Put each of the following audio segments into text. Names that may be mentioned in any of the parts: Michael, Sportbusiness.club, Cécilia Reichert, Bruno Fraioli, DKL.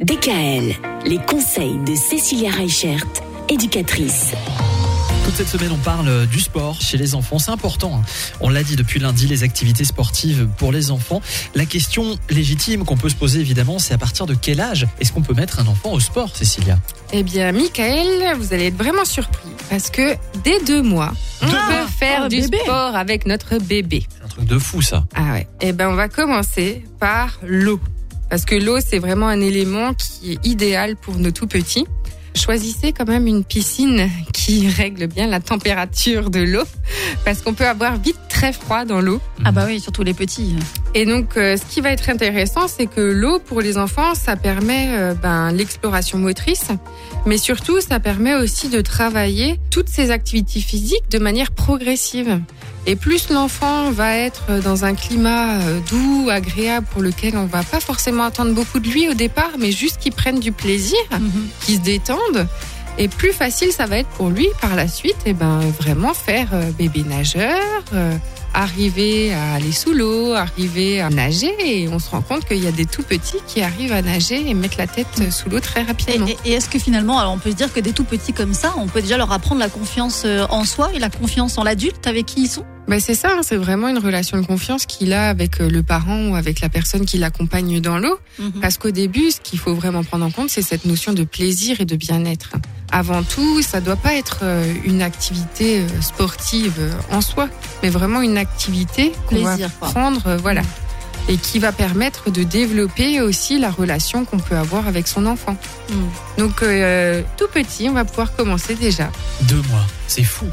DKL, les conseils de Cécilia Reichert, éducatrice. Toute cette semaine, on parle du sport chez les enfants. C'est important. On l'a dit depuis lundi, les activités sportives pour les enfants. La question légitime qu'on peut se poser, évidemment, c'est à partir de quel âge est-ce qu'on peut mettre un enfant au sport, Cécilia ? Eh bien, Michael, vous allez être vraiment surpris parce que dès 2 mois, on peut faire du sport avec notre bébé. C'est un truc de fou, ça. Ah ouais. Eh bien, on va commencer par l'eau. Parce que l'eau, c'est vraiment un élément qui est idéal pour nos tout-petits. Choisissez quand même une piscine qui règle bien la température de l'eau, parce qu'on peut avoir vite très froid dans l'eau. Ah bah oui, surtout les petits. Et donc, ce qui va être intéressant, c'est que l'eau, pour les enfants, ça permet l'exploration motrice, mais surtout, ça permet aussi de travailler toutes ces activités physiques de manière progressive. Et plus l'enfant va être dans un climat doux, agréable, pour lequel on ne va pas forcément attendre beaucoup de lui au départ, mais juste qu'il prenne du plaisir, qu'il se détende, et plus facile ça va être pour lui par la suite, et ben, vraiment faire bébé nageur, arriver à aller sous l'eau, arriver à nager, et on se rend compte qu'il y a des tout-petits qui arrivent à nager et mettre la tête sous l'eau très rapidement. Et est-ce que finalement, alors on peut se dire que des tout-petits comme ça, on peut déjà leur apprendre la confiance en soi et la confiance en l'adulte avec qui ils sont ? Ben c'est ça, c'est vraiment une relation de confiance qu'il a avec le parent ou avec la personne qui l'accompagne dans l'eau. Parce qu'au début, ce qu'il faut vraiment prendre en compte, c'est cette notion de plaisir et de bien-être. Avant tout, ça doit pas être une activité sportive en soi, mais vraiment une activité qu'on va prendre. Et qui va permettre de développer aussi la relation qu'on peut avoir avec son enfant. Donc, tout petit, on va pouvoir commencer déjà. 2 mois, c'est fou.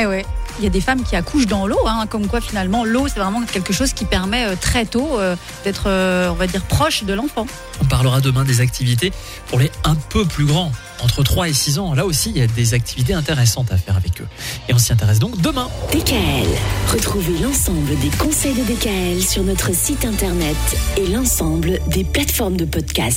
Eh ouais. Il y a des femmes qui accouchent dans l'eau, comme quoi finalement l'eau c'est vraiment quelque chose qui permet très tôt d'être, on va dire, proche de l'enfant. On parlera demain des activités pour les un peu plus grands, entre 3 et 6 ans. Là aussi, il y a des activités intéressantes à faire avec eux. Et on s'y intéresse donc demain. DKL. Retrouvez l'ensemble des conseils de DKL sur notre site internet et l'ensemble des plateformes de podcast.